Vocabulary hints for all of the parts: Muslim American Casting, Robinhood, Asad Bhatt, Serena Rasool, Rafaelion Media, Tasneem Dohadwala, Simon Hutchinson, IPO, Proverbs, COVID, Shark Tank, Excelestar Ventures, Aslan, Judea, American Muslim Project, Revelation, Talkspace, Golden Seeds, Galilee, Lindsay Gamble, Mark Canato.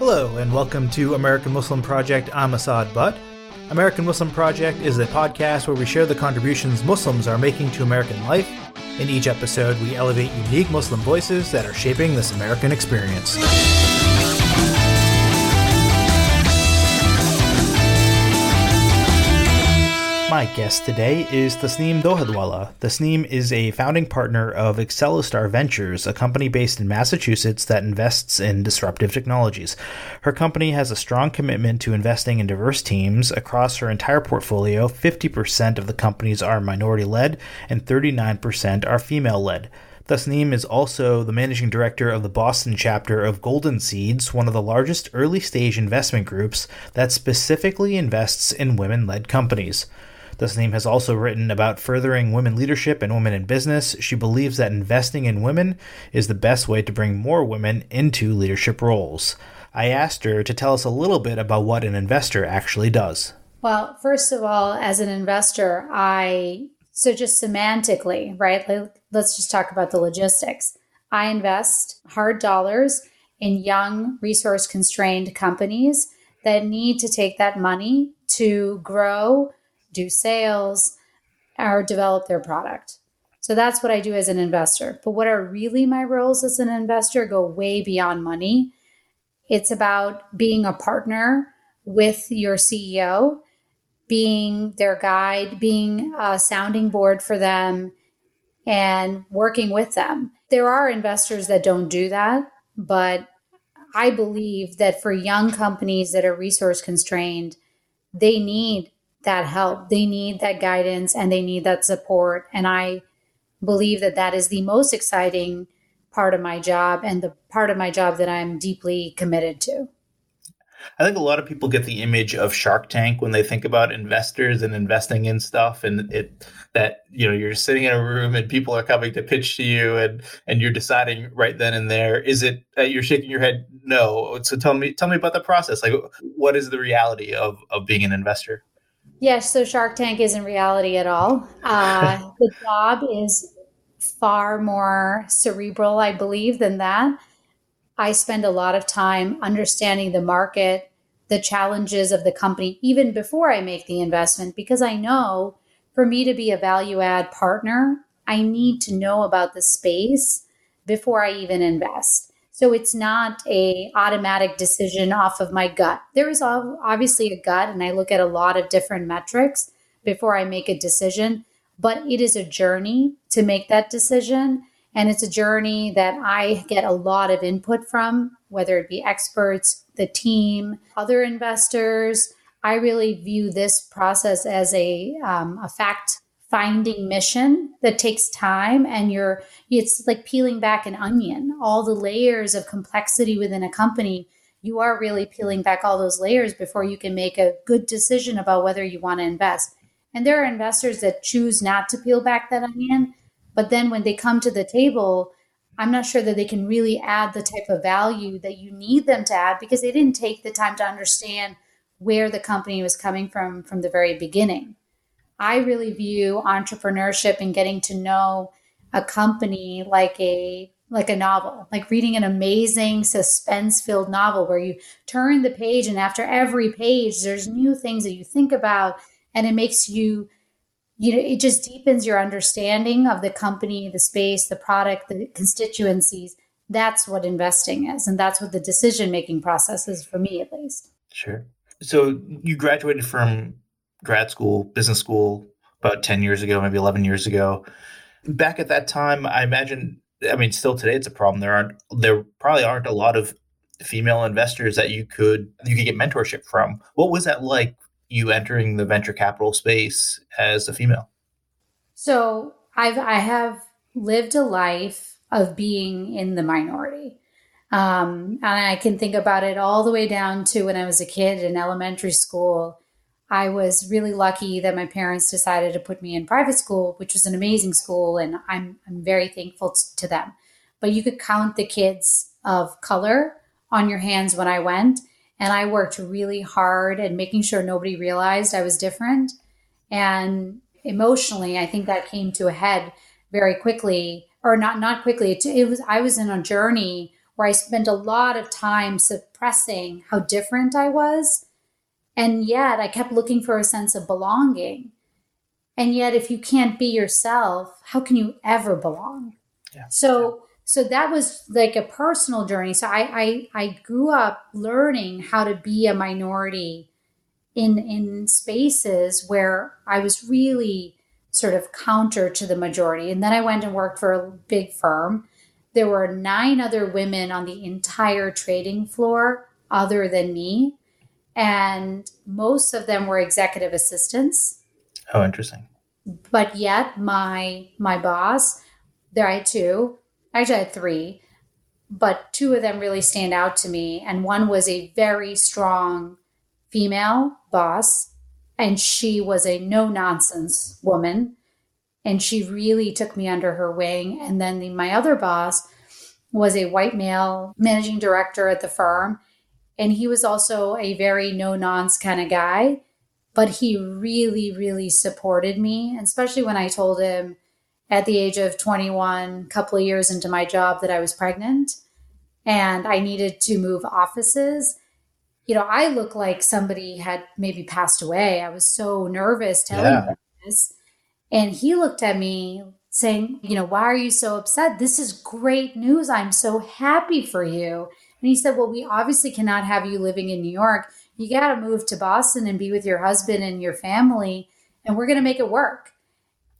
Hello, and welcome to American Muslim Project. I'm Asad Bhatt. American Muslim Project is a podcast where we share the contributions Muslims are making to American life. In each episode, we elevate unique Muslim voices that are shaping this American experience. My guest today is Tasneem Dohadwala. Tasneem is a founding partner of Excelestar Ventures, a company based in Massachusetts that invests in disruptive technologies. Her company has a strong commitment to investing in diverse teams. Across her entire portfolio, 50% of the companies are minority-led and 39% are female-led. Tasneem is also the managing director of the Boston chapter of Golden Seeds, one of the largest early-stage investment groups that specifically invests in women-led companies. Tasneem has also written about furthering women leadership and women in business. She believes that investing in women is the best way to bring more women into leadership roles. I asked her to tell us a little bit about what an investor actually does. Well, first of all, as an investor, So just semantically, right? Let's just talk about the logistics. I invest hard dollars in young, resource-constrained companies that need to take that money to grow, do sales, or develop their product. So that's what I do as an investor. But what are really my roles as an investor go way beyond money. It's about being a partner with your CEO, being their guide, being a sounding board for them, and working with them. There are investors that don't do that, but I believe that for young companies that are resource constrained, they need that help. They need that guidance and they need that support. And I believe that that is the most exciting part of my job and the part of my job that I'm deeply committed to. I think a lot of people get the image of Shark Tank when they think about investors and investing in stuff, and you're sitting in a room and people are coming to pitch to you, and you're deciding right then and there. Is it you're shaking your head? No. So tell me about the process. Like, what is the reality of being an investor? Yeah. So Shark Tank isn't reality at all. The job is far more cerebral, I believe, than that. I spend a lot of time understanding the market, the challenges of the company, even before I make the investment, because I know for me to be a value add partner, I need to know about the space before I even invest. So it's not an automatic decision off of my gut. There is obviously a gut, and I look at a lot of different metrics before I make a decision, but it is a journey to make that decision. And it's a journey that I get a lot of input from, whether it be experts, the team, other investors. I really view this process as a fact-finding mission that takes time, and it's like peeling back an onion. All the layers of complexity within a company, you are really peeling back all those layers before you can make a good decision about whether you want to invest. And there are investors that choose not to peel back that onion. But then when they come to the table, I'm not sure that they can really add the type of value that you need them to add because they didn't take the time to understand where the company was coming from the very beginning. I really view entrepreneurship and getting to know a company like a novel, like reading an amazing suspense-filled novel where you turn the page and after every page, there's new things that you think about and it makes you know, it just deepens your understanding of the company, the space, the product, the constituencies. That's what investing is. And that's what the decision-making process is for me, at least. Sure. So you graduated from grad school, business school, about 10 years ago, maybe 11 years ago. Back at that time, I imagine, still today it's a problem. There probably aren't a lot of female investors that you could get mentorship from. What was that like? You entering the venture capital space as a female? So I have lived a life of being in the minority. And I can think about it all the way down to when I was a kid in elementary school. I was really lucky that my parents decided to put me in private school, which was an amazing school. And I'm very thankful to them. But you could count the kids of color on your hands when I went. And I worked really hard at making sure nobody realized I was different. And emotionally, I think that came to a head very quickly, or not quickly. I was in a journey where I spent a lot of time suppressing how different I was. And yet I kept looking for a sense of belonging. And yet if you can't be yourself, how can you ever belong? Yeah. So that was like a personal journey. So I grew up learning how to be a minority in spaces where I was really sort of counter to the majority. And then I went and worked for a big firm. There were 9 other women on the entire trading floor other than me. And most of them were executive assistants. Oh, interesting. But yet my boss, I had 3, but 2 of them really stand out to me. And one was a very strong female boss, and she was a no-nonsense woman. And she really took me under her wing. And then my other boss was a white male managing director at the firm. And he was also a very no-nonsense kind of guy. But he really, really supported me, and especially when I told him at the age of 21, a couple of years into my job, that I was pregnant and I needed to move offices. You know, I looked like somebody had maybe passed away. I was so nervous telling him this. And he looked at me saying, you know, why are you so upset? This is great news. I'm so happy for you. And he said, well, we obviously cannot have you living in New York. You got to move to Boston and be with your husband and your family, and we're going to make it work.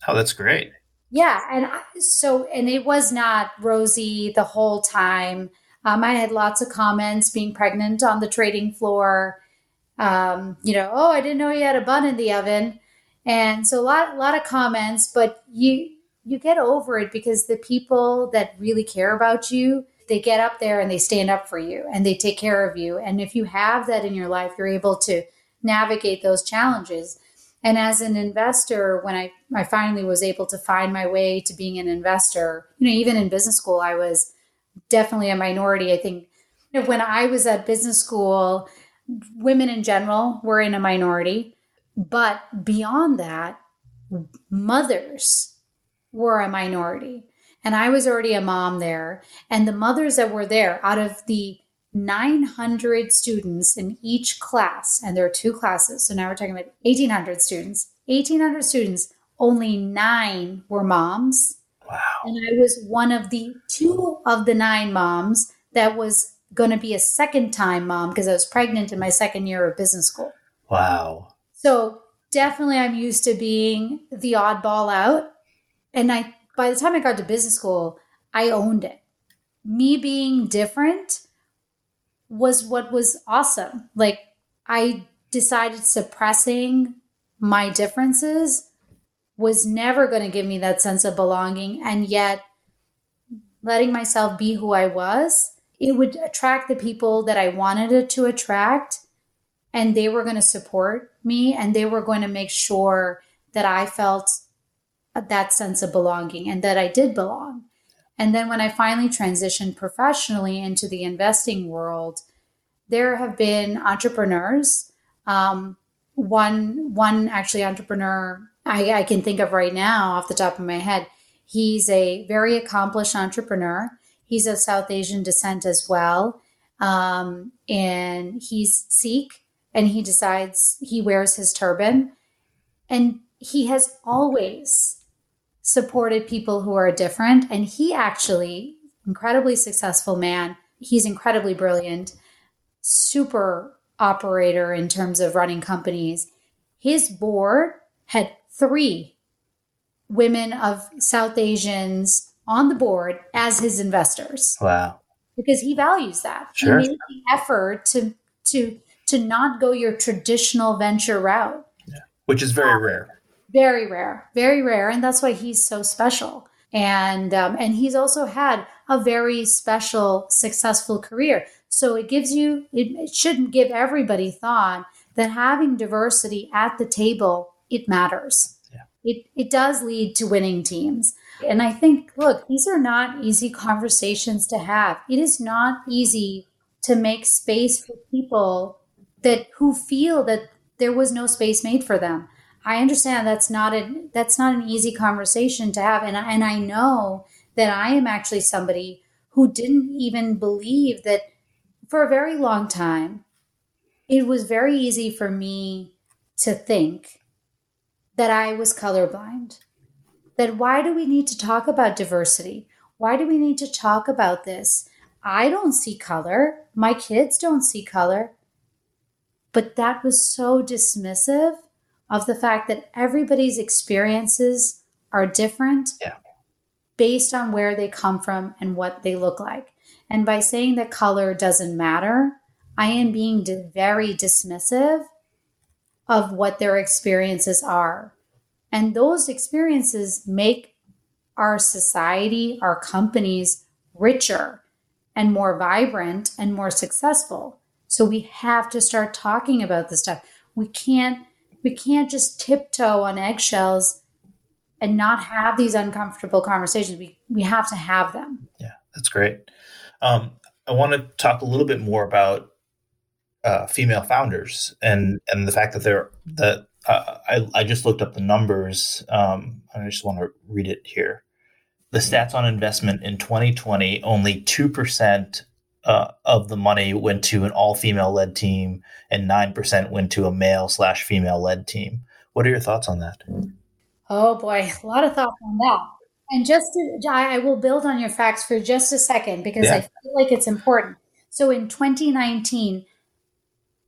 Oh, that's great. Yeah. And it was not rosy the whole time. I had lots of comments being pregnant on the trading floor. Oh, I didn't know you had a bun in the oven. And so a lot of comments, but you get over it because the people that really care about you, they get up there and they stand up for you and they take care of you. And if you have that in your life, you're able to navigate those challenges. And as an investor, when I finally was able to find my way to being an investor, you know, even in business school, I was definitely a minority. I think when I was at business school, women in general were in a minority. But beyond that, mothers were a minority. And I was already a mom there. And the mothers that were there, out of the 900 students in each class, and there are 2 classes, so now we're talking about 1,800 students. 1,800 students, only 9 were moms. Wow. And I was one of the 2 of the 9 moms that was going to be a second-time mom because I was pregnant in my second year of business school. Wow. So definitely I'm used to being the oddball out. And by the time I got to business school, I owned it. Me being different was what was awesome. Like, I decided suppressing my differences was never going to give me that sense of belonging. And yet letting myself be who I was, it would attract the people that I wanted it to attract. And they were going to support me, and they were going to make sure that I felt that sense of belonging and that I did belong. And then when I finally transitioned professionally into the investing world, there have been entrepreneurs. One actually entrepreneur I can think of right now off the top of my head. He's a very accomplished entrepreneur. He's of South Asian descent as well. And he's Sikh, and he decides he wears his turban. And he has always supported people who are different. And he actually, incredibly successful man, he's incredibly brilliant, super operator in terms of running companies. His board had 3 women of South Asians on the board as his investors. Wow. Because he values that. Sure. He made the effort to not go your traditional venture route. Yeah. Which is very rare. Very rare, very rare. And that's why he's so special. And he's also had a very special, successful career. So it shouldn't give everybody thought that having diversity at the table, it matters. Yeah. It does lead to winning teams. And I think, look, these are not easy conversations to have. It is not easy to make space for people who feel that there was no space made for them. I understand that's not an easy conversation to have. And I know that I am actually somebody who didn't even believe that. For a very long time, it was very easy for me to think that I was colorblind. That why do we need to talk about diversity? Why do we need to talk about this? I don't see color. My kids don't see color. But that was so dismissive of the fact that everybody's experiences are different based on where they come from and what they look like. And by saying that color doesn't matter, I am being very dismissive of what their experiences are. And those experiences make our society, our companies richer and more vibrant and more successful. So we have to start talking about this stuff. We can't just tiptoe on eggshells and not have these uncomfortable conversations. We have to have them. Yeah, that's great. I want to talk a little bit more about female founders and the fact that I just looked up the numbers. I just want to read it here. The stats on investment in 2020, only 2% of the money went to an all-female led team and 9% went to a male/female led team. What are your thoughts on that? Oh boy, a lot of thoughts on that. And I will build on your facts for just a second because I feel like it's important. So in 2019,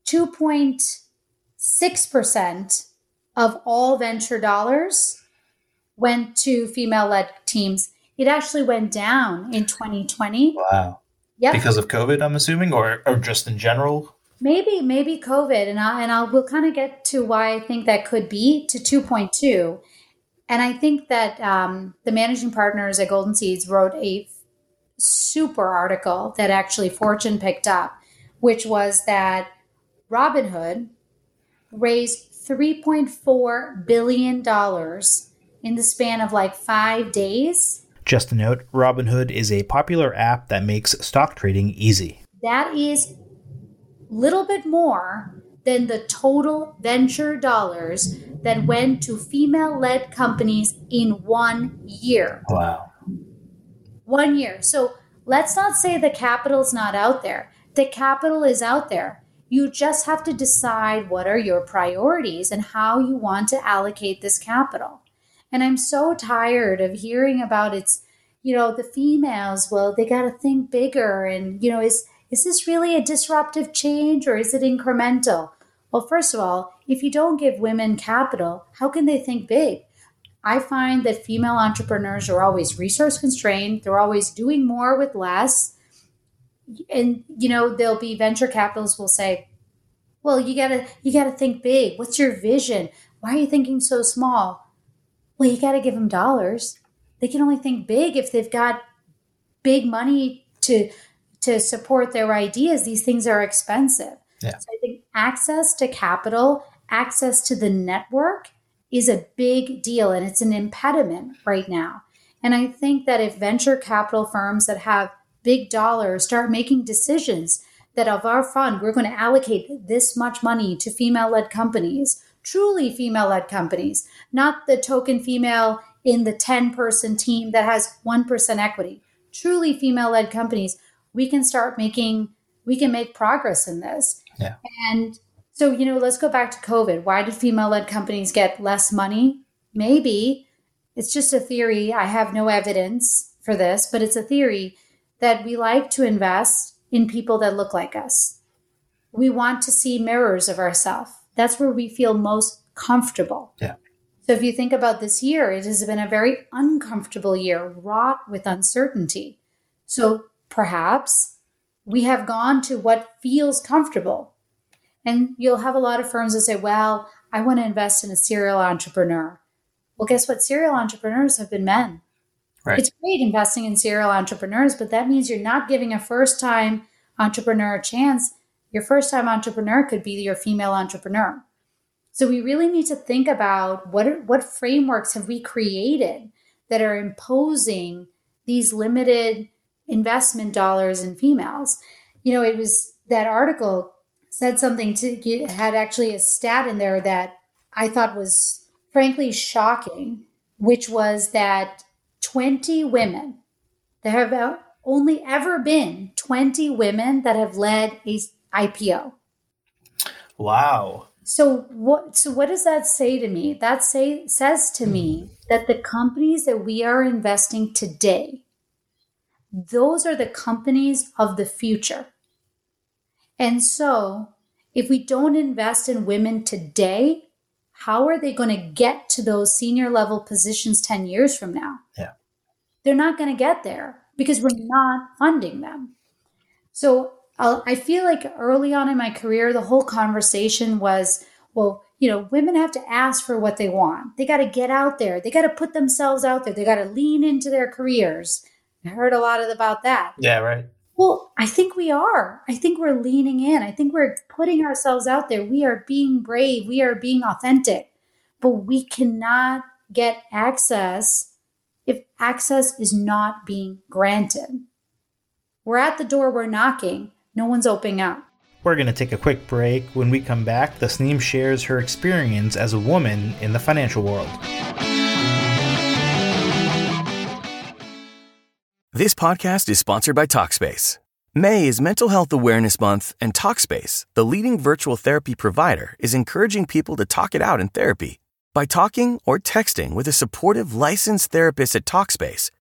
2.6% of all venture dollars went to female-led teams. It actually went down in 2020. Wow. Yep. Because of COVID, I'm assuming, or just in general? Maybe COVID. We'll kind of get to why I think that could be to 2.2. And I think that the managing partners at Golden Seeds wrote a super article that actually Fortune picked up, which was that Robinhood raised $3.4 billion in the span of 5 days. Just a note, Robinhood is a popular app that makes stock trading easy. That is a little bit more than the total venture dollars that went to female-led companies in 1 year. Wow. 1 year. So let's not say the capital's not out there. The capital is out there. You just have to decide what are your priorities and how you want to allocate this capital. And I'm so tired of hearing about it's, the females, they got to think bigger. And, is this really a disruptive change or is it incremental? Well, first of all, if you don't give women capital, how can they think big? I find that female entrepreneurs are always resource constrained. They're always doing more with less. And, there'll be venture capitalists will say, well, you gotta think big. What's your vision? Why are you thinking so small? Well, you got to give them dollars. They can only think big if they've got big money to support their ideas. These things are expensive. Yeah. So I think access to capital, access to the network is a big deal, and it's an impediment right now. And I think that if venture capital firms that have big dollars start making decisions that of our fund, we're going to allocate this much money to female-led companies, truly female-led companies, not the token female in the 10-person team that has 1% equity, truly female-led companies, we can make progress in this. Yeah. And so, let's go back to COVID. Why did female-led companies get less money? Maybe. It's just a theory. I have no evidence for this, but it's a theory that we like to invest in people that look like us. We want to see mirrors of ourselves. That's where we feel most comfortable. Yeah. So if you think about this year, it has been a very uncomfortable year, wrought with uncertainty. So perhaps we have gone to what feels comfortable. And you'll have a lot of firms that say, well, I want to invest in a serial entrepreneur. Well, guess what? Serial entrepreneurs have been men. Right. It's great investing in serial entrepreneurs, but that means you're not giving a first-time entrepreneur a chance. Your first-time entrepreneur could be your female entrepreneur. So we really need to think about what frameworks have we created that are imposing these limited investment dollars in females. It was that article said something had actually a stat in there that I thought was frankly shocking, which was that 20 women that have only ever been 20 women that have led a IPO. Wow. So what does that say to me? That says to me that the companies that we are investing today, those are the companies of the future. And so if we don't invest in women today, how are they going to get to those senior level positions 10 years from now? Yeah. They're not going to get there because we're not funding them. So I feel like early on in my career, the whole conversation was, well, you know, women have to ask for what they want. They got to get out there. They got to put themselves out there. They got to lean into their careers. I heard a lot about that. Yeah, right. Well, I think we are. I think we're leaning in. I think we're putting ourselves out there. We are being brave. We are being authentic. But we cannot get access if access is not being granted. We're at the door. We're knocking. No one's opening up. We're going to take a quick break. When we come back, Tasneem shares her experience as a woman in the financial world. This podcast is sponsored by Talkspace. May is Mental Health Awareness Month, and Talkspace, the leading virtual therapy provider, is encouraging people to talk it out in therapy. By talking or texting with a supportive, licensed therapist at Talkspace,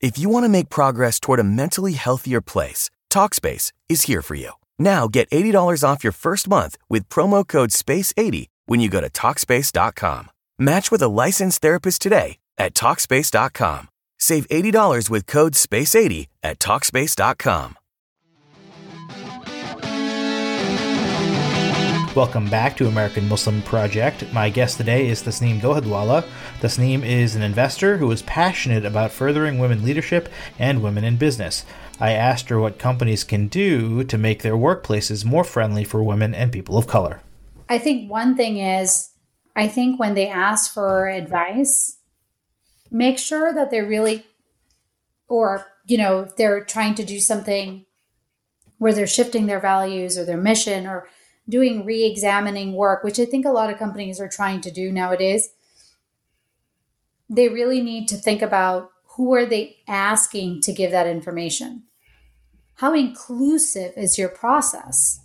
If you want to make progress toward a mentally healthier place, Talkspace is here for you. Now get $80 off your first month with promo code SPACE80 when you go to Talkspace.com. Match with a licensed therapist today at Talkspace.com. Save $80 with code SPACE80 at Talkspace.com. Welcome back to American Muslim Project. My guest today is Tasneem Dohadwala. Tasneem is an investor who is passionate about furthering women leadership and women in business. I asked her what companies can do to make their workplaces more friendly for women and people of color. I think one thing is, I think when they ask for advice, make sure that they're really, or, you know, they're trying to do something where they're shifting their values or their mission or doing re-examining work, which I think a lot of companies are trying to do nowadays. They really need to think about who are they asking to give that information? How inclusive is your process?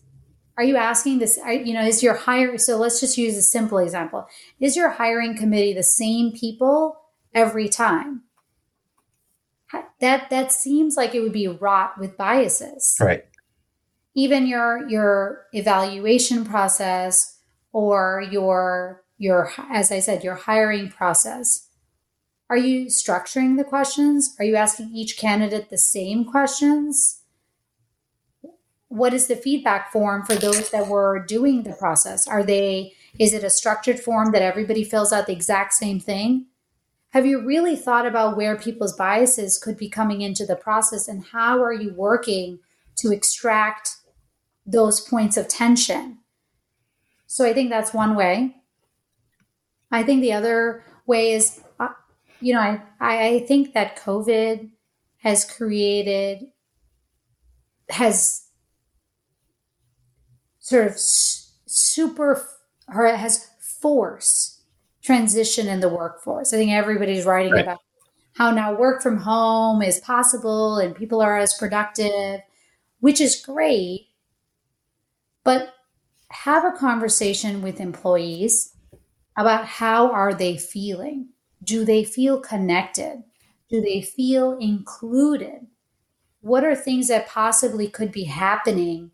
Are you asking this, you know, is your hiring, so let's just use a simple example. Is your hiring committee the same people every time? That seems like it would be wrought with biases. Right. Even your evaluation process or your, as I said, your hiring process. Are you structuring the questions? Are you asking each candidate the same questions? What is the feedback form for those that were doing the process? Is it a structured form that everybody fills out the exact same thing? Have you really thought about where people's biases could be coming into the process, and how are you working to extract those points of tension? So I think that's one way. I think the other way is, you know, I think that COVID has forced transition in the workforce. I think everybody's writing right about how now work from home is possible and people are as productive, which is great, but have a conversation with employees about how are they feeling? Do they feel connected? Do they feel included? What are things that possibly could be happening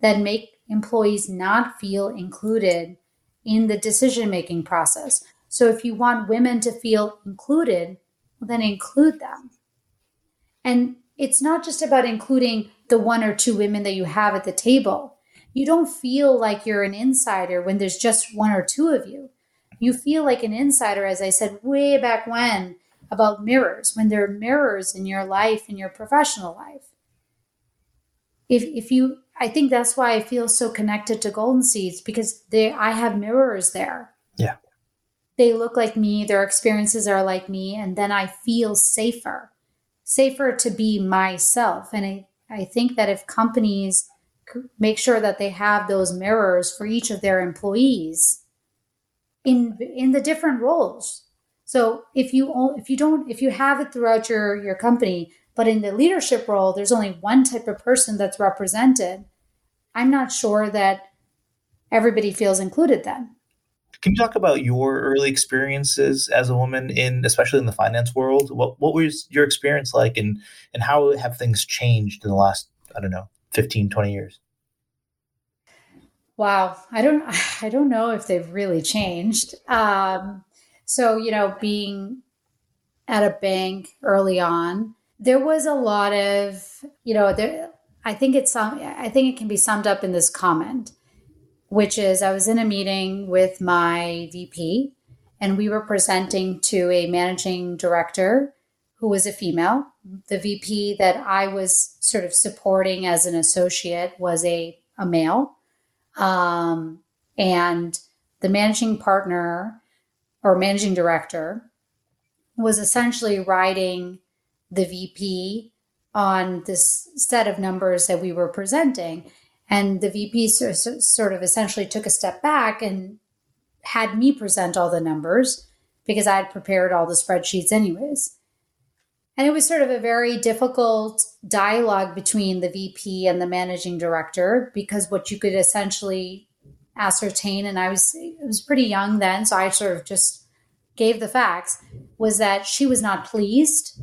that make employees not feel included in the decision-making process? So if you want women to feel included, well, then include them. And it's not just about including the one or two women that you have at the table. You don't feel like you're an insider when there's just one or two of you. You feel like an insider, as I said way back when, about mirrors, when there are mirrors in your life, in your professional life. If you I think that's why I feel so connected to Golden Seeds, because I have mirrors there. Yeah. They look like me, their experiences are like me, and then I feel safer to be myself. And I think that if companies make sure that they have those mirrors for each of their employees in the different roles. So if you have it throughout your company, but in the leadership role, there's only one type of person that's represented, I'm not sure that everybody feels included then. Can you talk about your early experiences as a woman, especially in the finance world? What was your experience like, and how have things changed in the last, 15, 20 years? Wow. I don't know if they've really changed. So, being at a bank early on, there was a lot of, I think it can be summed up in this comment, which is I was in a meeting with my VP and we were presenting to a managing director who was a female. The VP that I was sort of supporting as an associate was a male. And the managing partner or managing director was essentially riding the VP on this set of numbers that we were presenting. And the VP sort of essentially took a step back and had me present all the numbers because I had prepared all the spreadsheets anyways. And it was sort of a very difficult dialogue between the VP and the managing director, because what you could essentially ascertain, and I was pretty young then, so I sort of just gave the facts, was that she was not pleased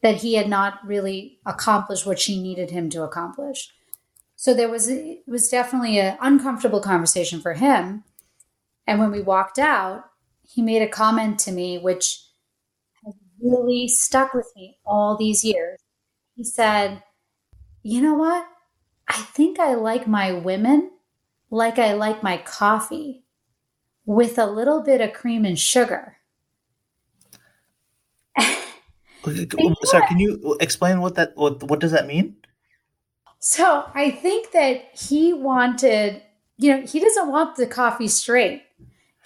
that he had not really accomplished what she needed him to accomplish. So it was definitely an uncomfortable conversation for him. And when we walked out, he made a comment to me, which has really stuck with me all these years. He said, "You know what? I think I like my women like I like my coffee, with a little bit of cream and sugar." Sorry, can you explain what does that mean? So I think that he wanted, he doesn't want the coffee straight.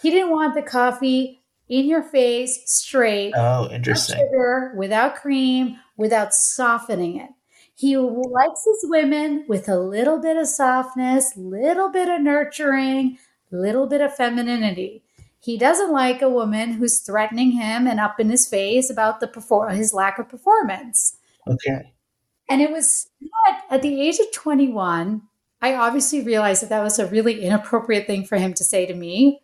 He didn't want the coffee in your face straight. Oh, interesting. Without sugar, without cream, without softening it. He likes his women with a little bit of softness, little bit of nurturing, little bit of femininity. He doesn't like a woman who's threatening him and up in his face about his lack of performance. Okay. And it was at the age of 21, I obviously realized that was a really inappropriate thing for him to say to me.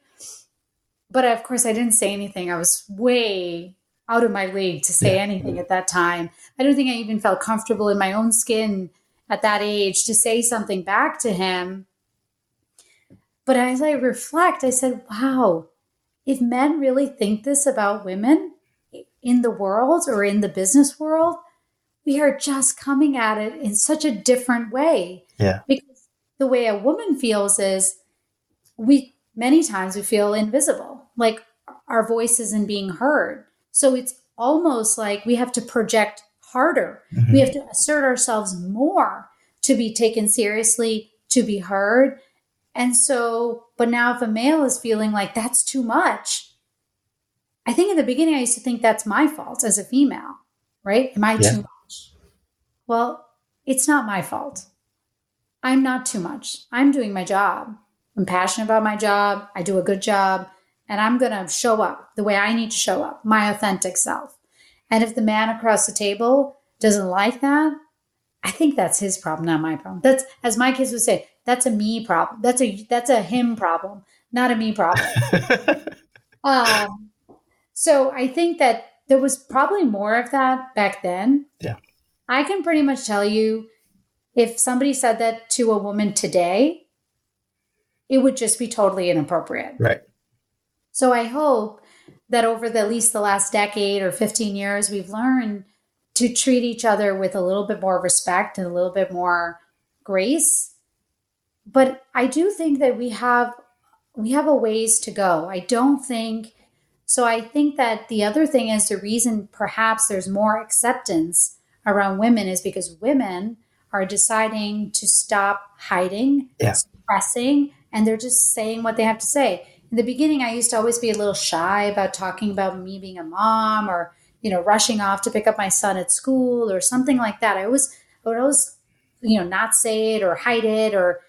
But of course, I didn't say anything. I was way out of my league to say anything at that time. I don't think I even felt comfortable in my own skin at that age to say something back to him. But as I reflect, I said, wow, if men really think this about women in the world or in the business world, we are just coming at it in such a different way. Yeah. Because the way a woman feels is many times we feel invisible, like our voice isn't being heard. So it's almost like we have to project harder. Mm-hmm. We have to assert ourselves more to be taken seriously, to be heard. And so, but now if a male is feeling like that's too much, I think in the beginning, I used to think that's my fault as a female, right? Am I too much? Well, it's not my fault. I'm not too much. I'm doing my job. I'm passionate about my job. I do a good job. And I'm going to show up the way I need to show up, my authentic self. And if the man across the table doesn't like that, I think that's his problem, not my problem. That's, as my kids would say, that's a me problem. That's a him problem, not a me problem. So I think that there was probably more of that back then. Yeah. I can pretty much tell you if somebody said that to a woman today, it would just be totally inappropriate. Right. So I hope that over at least the last decade or 15 years, we've learned to treat each other with a little bit more respect and a little bit more grace. But I do think that we have a ways to go. I think that the other thing is the reason perhaps there's more acceptance around women is because women are deciding to stop hiding, suppressing, and they're just saying what they have to say. In the beginning, I used to always be a little shy about talking about me being a mom or, you know, rushing off to pick up my son at school or something like that. I would always, you know, not say it or hide it or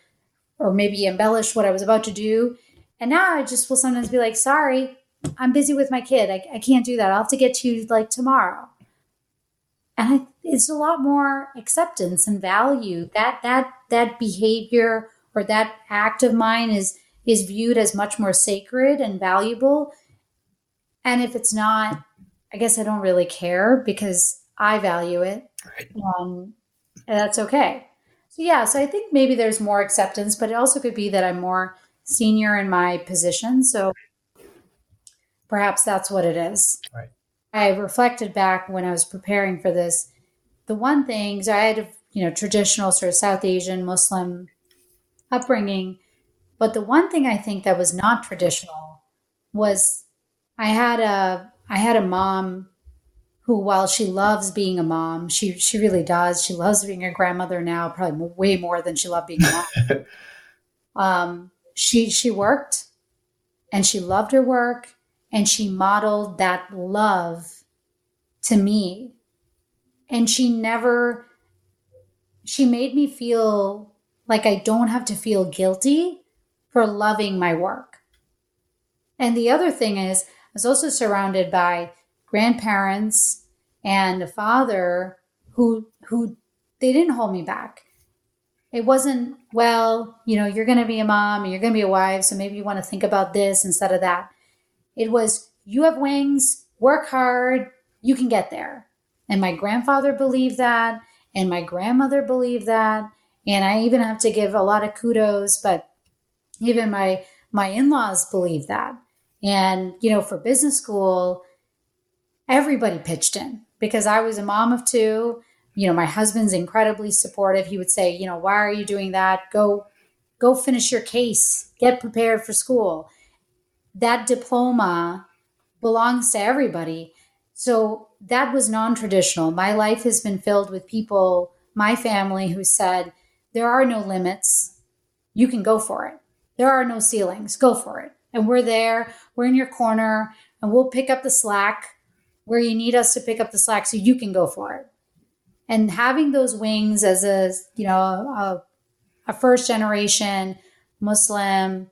maybe embellish what I was about to do. And now I just will sometimes be like, sorry, I'm busy with my kid. I can't do that. I'll have to get to you like tomorrow. And it's a lot more acceptance and value. That behavior or that act of mine is viewed as much more sacred and valuable. And if it's not, I guess I don't really care because I value it. Right. And that's okay. So yeah, so I think maybe there's more acceptance, but it also could be that I'm more senior in my position. So perhaps that's what it is. Right. I reflected back when I was preparing for this. The one thing, so I had a traditional sort of South Asian Muslim upbringing. But the one thing I think that was not traditional was I had a mom who, while she loves being a mom, she really does. She loves being a grandmother now, probably way more than she loved being a mom. She worked, and she loved her work, and she modeled that love to me. And she made me feel like I don't have to feel guilty for loving my work. And the other thing is, I was also surrounded by grandparents and a father who they didn't hold me back. It wasn't, well, you're going to be a mom and you're going to be a wife, so maybe you want to think about this instead of that. It was, you have wings, work hard, you can get there. And my grandfather believed that, and my grandmother believed that. And I even have to give a lot of kudos, but even my in-laws believe that. And, for business school, everybody pitched in because I was a mom of two. My husband's incredibly supportive. He would say, why are you doing that? Go finish your case. Get prepared for school. That diploma belongs to everybody. So that was non-traditional. My life has been filled with people, my family, who said, there are no limits. You can go for it. There are no ceilings. Go for it. And we're there. We're in your corner. And we'll pick up the slack where you need us to pick up the slack so you can go for it. And having those wings as a first generation Muslim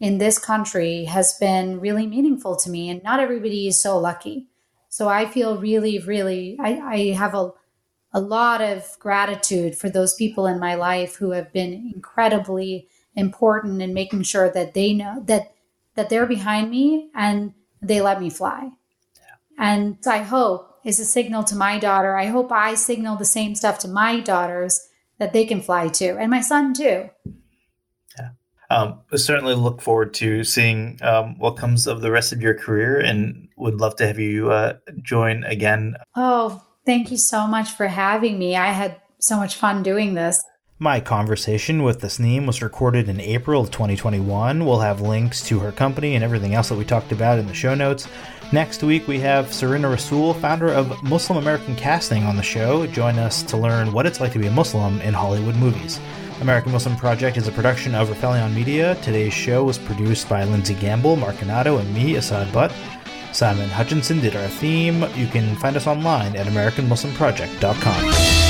in this country has been really meaningful to me. And not everybody is so lucky. So I feel really, really, I have a lot of gratitude for those people in my life who have been incredibly important in making sure that they know that they're behind me and they let me fly. Yeah. And I hope is a signal to my daughter. I hope I signal the same stuff to my daughters that they can fly too. And my son too. Yeah. We certainly look forward to seeing what comes of the rest of your career and would love to have you join again. Oh, thank you so much for having me. I had so much fun doing this. My conversation with Tasneem was recorded in April of 2021. We'll have links to her company and everything else that we talked about in the show notes. Next week, we have Serena Rasool, founder of Muslim American Casting, on the show. Join us to learn what it's like to be a Muslim in Hollywood movies. American Muslim Project is a production of Rafaelion Media. Today's show was produced by Lindsay Gamble, Mark Canato, and me, Asad Bhatt. Simon Hutchinson did our theme. You can find us online at AmericanMuslimProject.com.